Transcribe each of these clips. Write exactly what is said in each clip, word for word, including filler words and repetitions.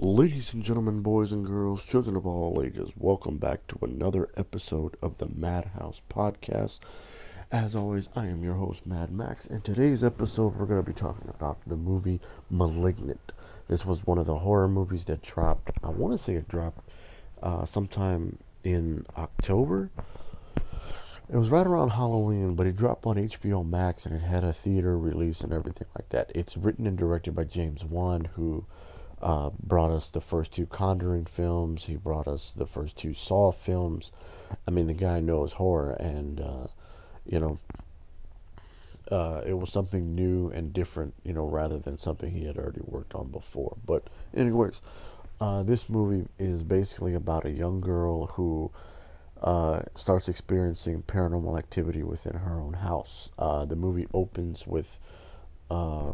Ladies and gentlemen, boys and girls, children of all ages, welcome back to another episode of the Madhouse Podcast. As always, I am your host, Mad Max, and today's episode we're going to be talking about the movie Malignant. This was one of the horror movies that dropped, I want to say it dropped uh, sometime in October. It was right around Halloween, but it dropped on H B O Max, and it had a theater release and everything like that. It's written and directed by James Wan, who... Uh, brought us the first two Conjuring films. He brought us the first two Saw films. I mean, the guy knows horror, and uh, you know, uh, it was something new and different, you know, rather than something he had already worked on before. But anyways, uh, this movie is basically about a young girl who uh, starts experiencing paranormal activity within her own house. Uh, the movie opens with uh,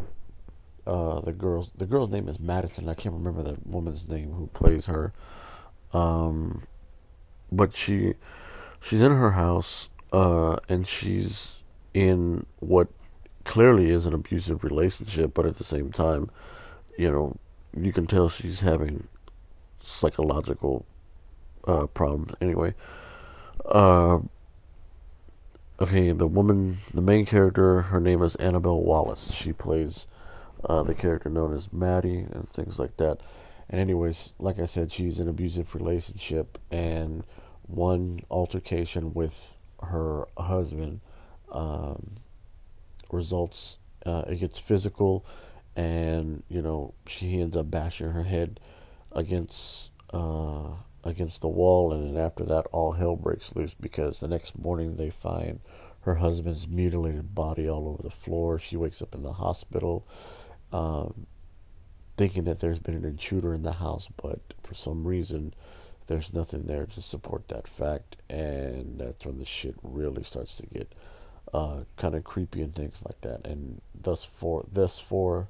Uh, the girl's the girl's name is Madison. I can't remember the woman's name who plays her. Um, but she she's in her house, uh, and she's in what clearly is an abusive relationship. But at the same time, you know, you can tell she's having psychological uh, problems. Anyway, uh, okay. The woman, the main character, her name is Annabelle Wallis. She plays Uh, the character known as Maddie and things like that. And anyways, like I said, she's in an abusive relationship, and one altercation with her husband um, results, uh, it gets physical, and you know, she ends up bashing her head against uh, against the wall, and then after that all hell breaks loose, because the next morning they find her husband's mutilated body all over the floor. She wakes up in the hospital, Um, thinking that there's been an intruder in the house, but for some reason there's nothing there to support that fact, and that's when the shit really starts to get uh, kind of creepy and things like that. And thus for thus for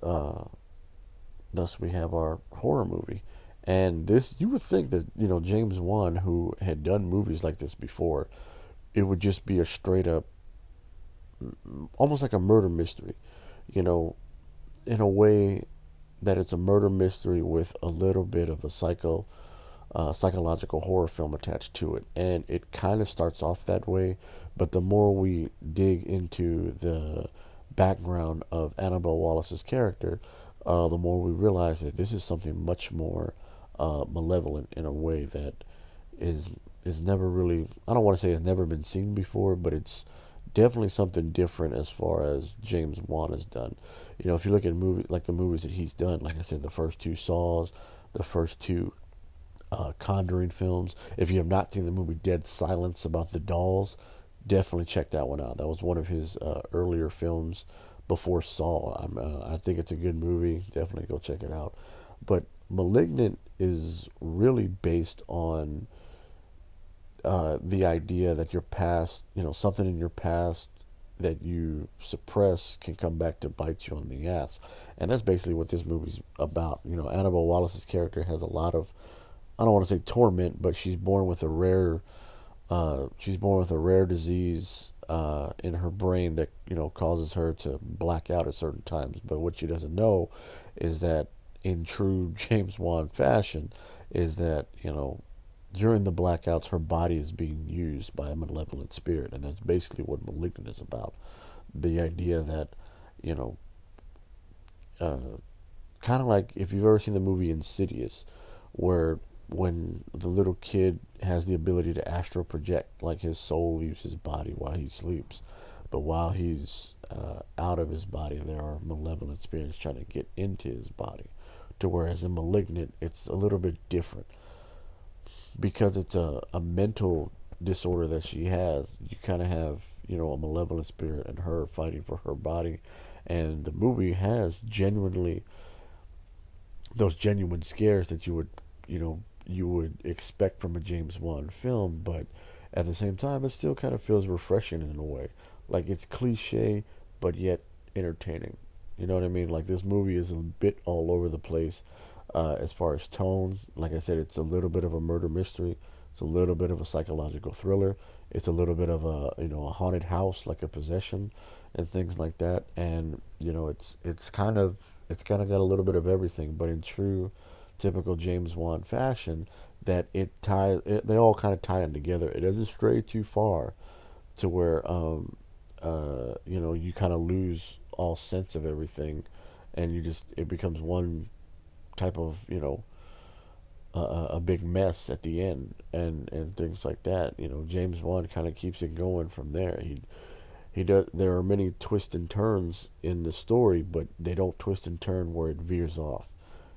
uh, thus we have our horror movie. And this, you would think that, you know, James Wan, who had done movies like this before, it would just be a straight up almost like a murder mystery, you know, in a way that it's a murder mystery with a little bit of a psycho, uh, psychological horror film attached to it. And it kind of starts off that way, but the more we dig into the background of Annabelle Wallis's character, uh, the more we realize that this is something much more uh, malevolent, in a way that is is never really, I don't want to say it's never been seen before, but it's definitely something different as far as James Wan has done. You know, if you look at movie like the movies that he's done, like I said, the first two Saws, the first two uh, Conjuring films. If you have not seen the movie Dead Silence about the dolls, definitely check that one out. That was one of his uh, earlier films before Saw. I'm, uh, I think it's a good movie. Definitely go check it out. But Malignant is really based on Uh, the idea that your past, you know, something in your past that you suppress can come back to bite you on the ass. And that's basically what this movie's about. You know, Annabelle Wallis's character has a lot of, I don't want to say torment, but she's born with a rare, uh, she's born with a rare disease uh, in her brain that, you know, causes her to black out at certain times. But what she doesn't know is that, in true James Wan fashion, is that, you know, during the blackouts, her body is being used by a malevolent spirit, and that's basically what Malignant is about. The idea that, you know, uh, kind of like if you've ever seen the movie Insidious, where when the little kid has the ability to astral project, like his soul leaves his body while he sleeps, but while he's uh, out of his body, there are malevolent spirits trying to get into his body. To whereas in Malignant, it's a little bit different. Because it's a, a mental disorder that she has, you kind of have, you know, a malevolent spirit and her fighting for her body. And the movie has genuinely those genuine scares that you would, you know, you would expect from a James Wan film. But at the same time, it still kind of feels refreshing in a way. Like, it's cliche, but yet entertaining. You know what I mean? Like, this movie is a bit all over the place. Uh, as far as tone, like I said, it's a little bit of a murder mystery. It's a little bit of a psychological thriller. It's a little bit of a, you know, a haunted house, like a possession and things like that. And, you know, it's it's kind of It's kind of got a little bit of everything, but in true typical James Wan fashion, that it tie it, they all kind of tie in together. It doesn't stray too far to where um uh you know, you kind of lose all sense of everything, and you just, it becomes one type of, you know, uh, a big mess at the end, and and things like that. You know, James Wan kind of keeps it going from there. He He does. There are many twists and turns in the story, but they don't twist and turn where it veers off.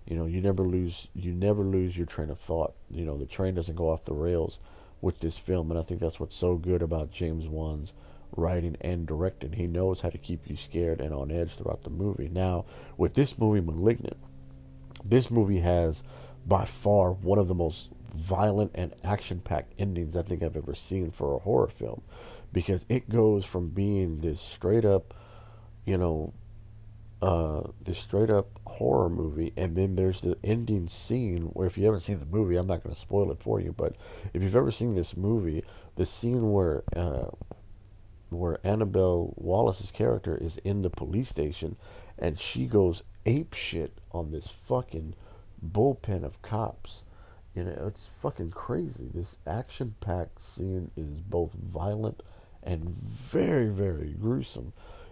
You know, you never lose. You never lose your train of thought. You know, the train doesn't go off the rails with this film, and I think that's what's so good about James Wan's writing and directing. He knows how to keep you scared and on edge throughout the movie. Now, with this movie, *Malignant*, this movie has by far one of the most violent and action-packed endings I think I've ever seen for a horror film. Because it goes from being this straight up, you know, uh, this straight up horror movie, and then there's the ending scene where, if you haven't seen the movie, I'm not going to spoil it for you, but if you've ever seen this movie, the scene where uh, where Annabelle Wallis' character is in the police station, and she goes ape shit on this fucking bullpen of cops. You know, it's fucking crazy. This action-packed scene is both violent and very, very gruesome.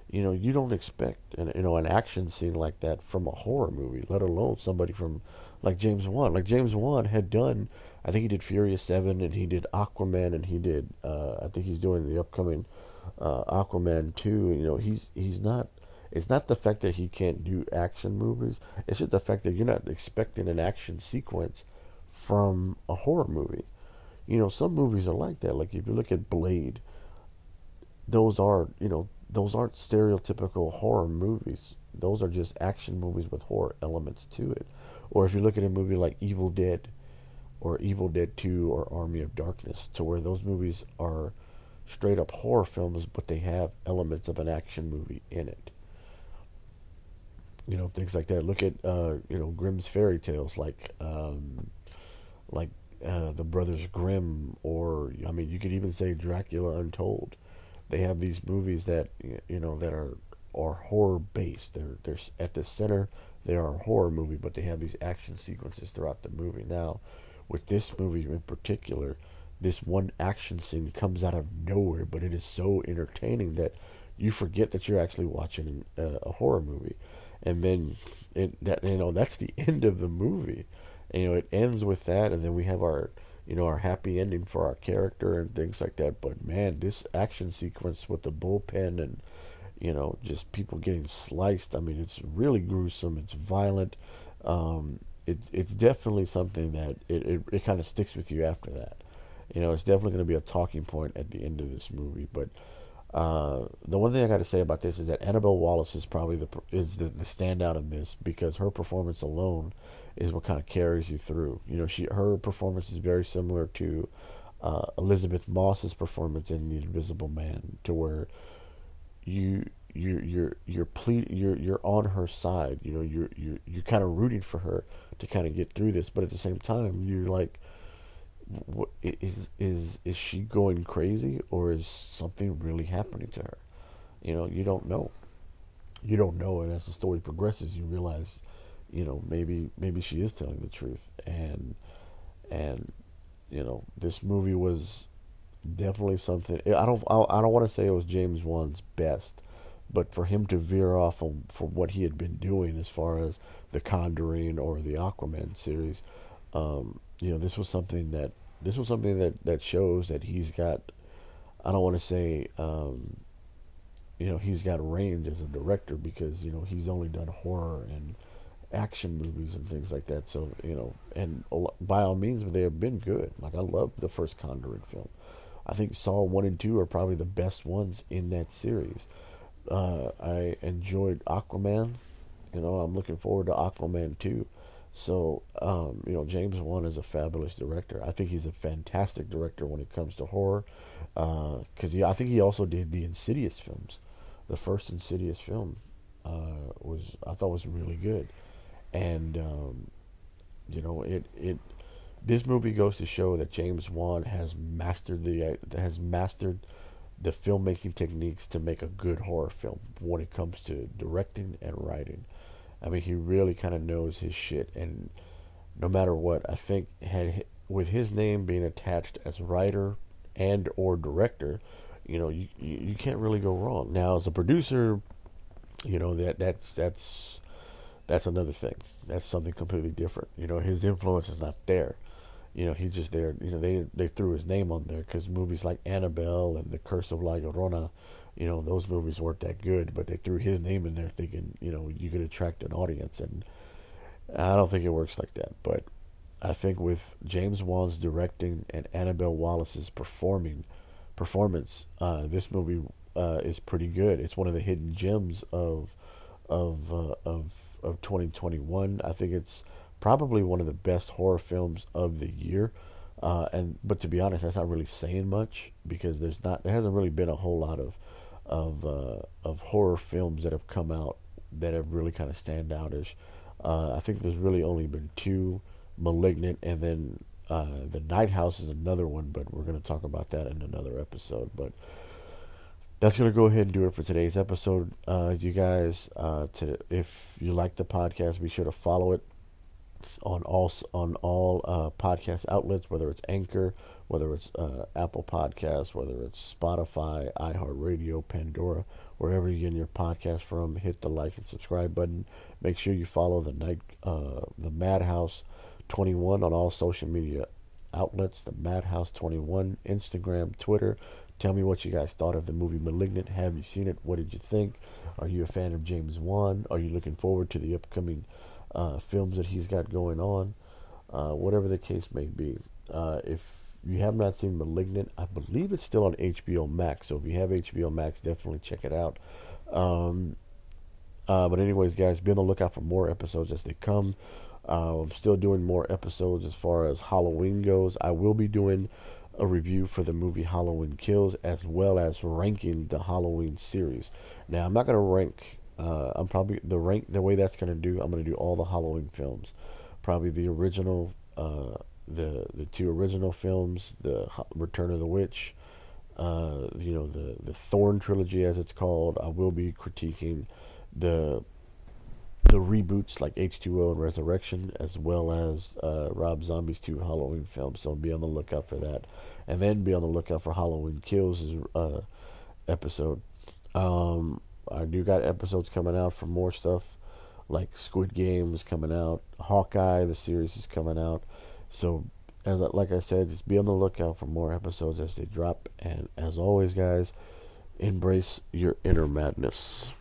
You know, you don't expect an, you know, an action scene like that from a horror movie, let alone somebody from like James Wan. Like James Wan had done, I think he did Furious seven, and he did Aquaman, and he did, uh, I think he's doing the upcoming uh, Aquaman two. You know, he's he's not, it's not the fact that he can't do action movies. It's just the fact that you're not expecting an action sequence from a horror movie. You know, some movies are like that. Like if you look at Blade, those are, you know, those aren't stereotypical horror movies. Those are just action movies with horror elements to it. Or if you look at a movie like Evil Dead or Evil Dead two or Army of Darkness, to where those movies are straight up horror films, but they have elements of an action movie in it. You know, things like that. Look at, uh, you know, Grimm's fairy tales, like, um, like uh, the Brothers Grimm, or I mean, you could even say Dracula Untold. They have these movies that, you know, that are are horror based. They're they're at the center. They are a horror movie, but they have these action sequences throughout the movie. Now, with this movie in particular, this one action scene comes out of nowhere, but it is so entertaining that you forget that you're actually watching a, a horror movie, and then it, that you know that's the end of the movie. And, you know, it ends with that, and then we have our, you know, our happy ending for our character and things like that. But man, this action sequence with the bullpen and, you know, just people getting sliced, I mean, it's really gruesome. It's violent. Um, it's it's definitely something that it, it, it kind of sticks with you after that. You know, it's definitely going to be a talking point at the end of this movie. But uh, the one thing I got to say about this is that Annabelle Wallis is probably the is the, the standout in this, because her performance alone is what kind of carries you through. You know, she her performance is very similar to uh, Elizabeth Moss's performance in The Invisible Man, to where you you you're you're ple- you're you're on her side. You know, you're you you're kind of rooting for her to kind of get through this, but at the same time, you're like, what is is is she going crazy, or is something really happening to her? You know, you don't know. You don't know, and as the story progresses, you realize, you know, maybe maybe she is telling the truth. And and you know, this movie was definitely something. I don't I don't want to say it was James Wan's best, but for him to veer off on, from what he had been doing as far as the Conjuring or the Aquaman series, um, you know, this was something that this was something that, that shows that he's got. I don't want to say, um, you know, he's got range as a director, because you know he's only done horror and action movies and things like that. So, you know, and by all means, they have been good. Like, I love the first Conjuring film. I think Saw one and two are probably the best ones in that series. Uh, I enjoyed Aquaman. You know, I'm looking forward to Aquaman two. So, um, you know, James Wan is a fabulous director. I think he's a fantastic director when it comes to horror. Uh, because he, I think he also did the Insidious films. The first Insidious film uh, was, I thought was really good. And, um, you know, it, it, this movie goes to show that James Wan has mastered the, has mastered the filmmaking techniques to make a good horror film when it comes to directing and writing. I mean, he really kind of knows his shit, and no matter what, I think had with his name being attached as writer and or director, you know, you you can't really go wrong. Now, as a producer, you know, that that's that's that's another thing. That's something completely different. You know, his influence is not there. You know, he's just there. You know, they they threw his name on there because movies like Annabelle and The Curse of La Llorona, you know, those movies weren't that good, but they threw his name in there thinking, you know, you could attract an audience, and I don't think it works like that. But I think with James Wan's directing and Annabelle Wallis's performing performance, uh, this movie uh, is pretty good. It's one of the hidden gems of of uh, of of twenty twenty-one. I think it's probably one of the best horror films of the year. Uh, and but to be honest, that's not really saying much, because there's not there hasn't really been a whole lot of of uh, of horror films that have come out that have really kind of stand out as. Uh, I think there's really only been two, Malignant, and then uh, The Night House is another one, but we're going to talk about that in another episode. But that's going to go ahead and do it for today's episode. Uh, you guys, uh, to, if you like the podcast, be sure to follow it on all on all uh, podcast outlets, whether it's Anchor, whether it's uh, Apple Podcasts, whether it's Spotify, iHeartRadio, Pandora, wherever you're getting your podcast from. Hit the like and subscribe button. Make sure you follow the night uh, the Madhouse twenty-one on all social media outlets. The Madhouse twenty-one, Instagram, Twitter. Tell me what you guys thought of the movie Malignant. Have you seen it? What did you think? Are you a fan of James Wan? Are you looking forward to the upcoming Uh, films that he's got going on, uh, whatever the case may be. Uh, if you have not seen Malignant, I believe it's still on H B O Max, so if you have H B O Max, definitely check it out. Um, uh, but anyways, guys, be on the lookout for more episodes as they come. Uh, I'm still doing more episodes as far as Halloween goes. I will be doing a review for the movie Halloween Kills, as well as ranking the Halloween series. Now, I'm not going to rank Uh, I'm probably the rank the way that's gonna do. I'm gonna do all the Halloween films, probably the original, uh, the the two original films, the Ho- Return of the Witch, uh, you know the the Thorn trilogy as it's called. I will be critiquing the the reboots like H two O and Resurrection, as well as uh, Rob Zombie's two Halloween films. So be on the lookout for that, and then be on the lookout for Halloween Kills uh, episode. Um, I do got episodes coming out for more stuff, like Squid Games coming out, Hawkeye, the series is coming out. So, as I, like I said, just be on the lookout for more episodes as they drop. And as always, guys, embrace your inner madness.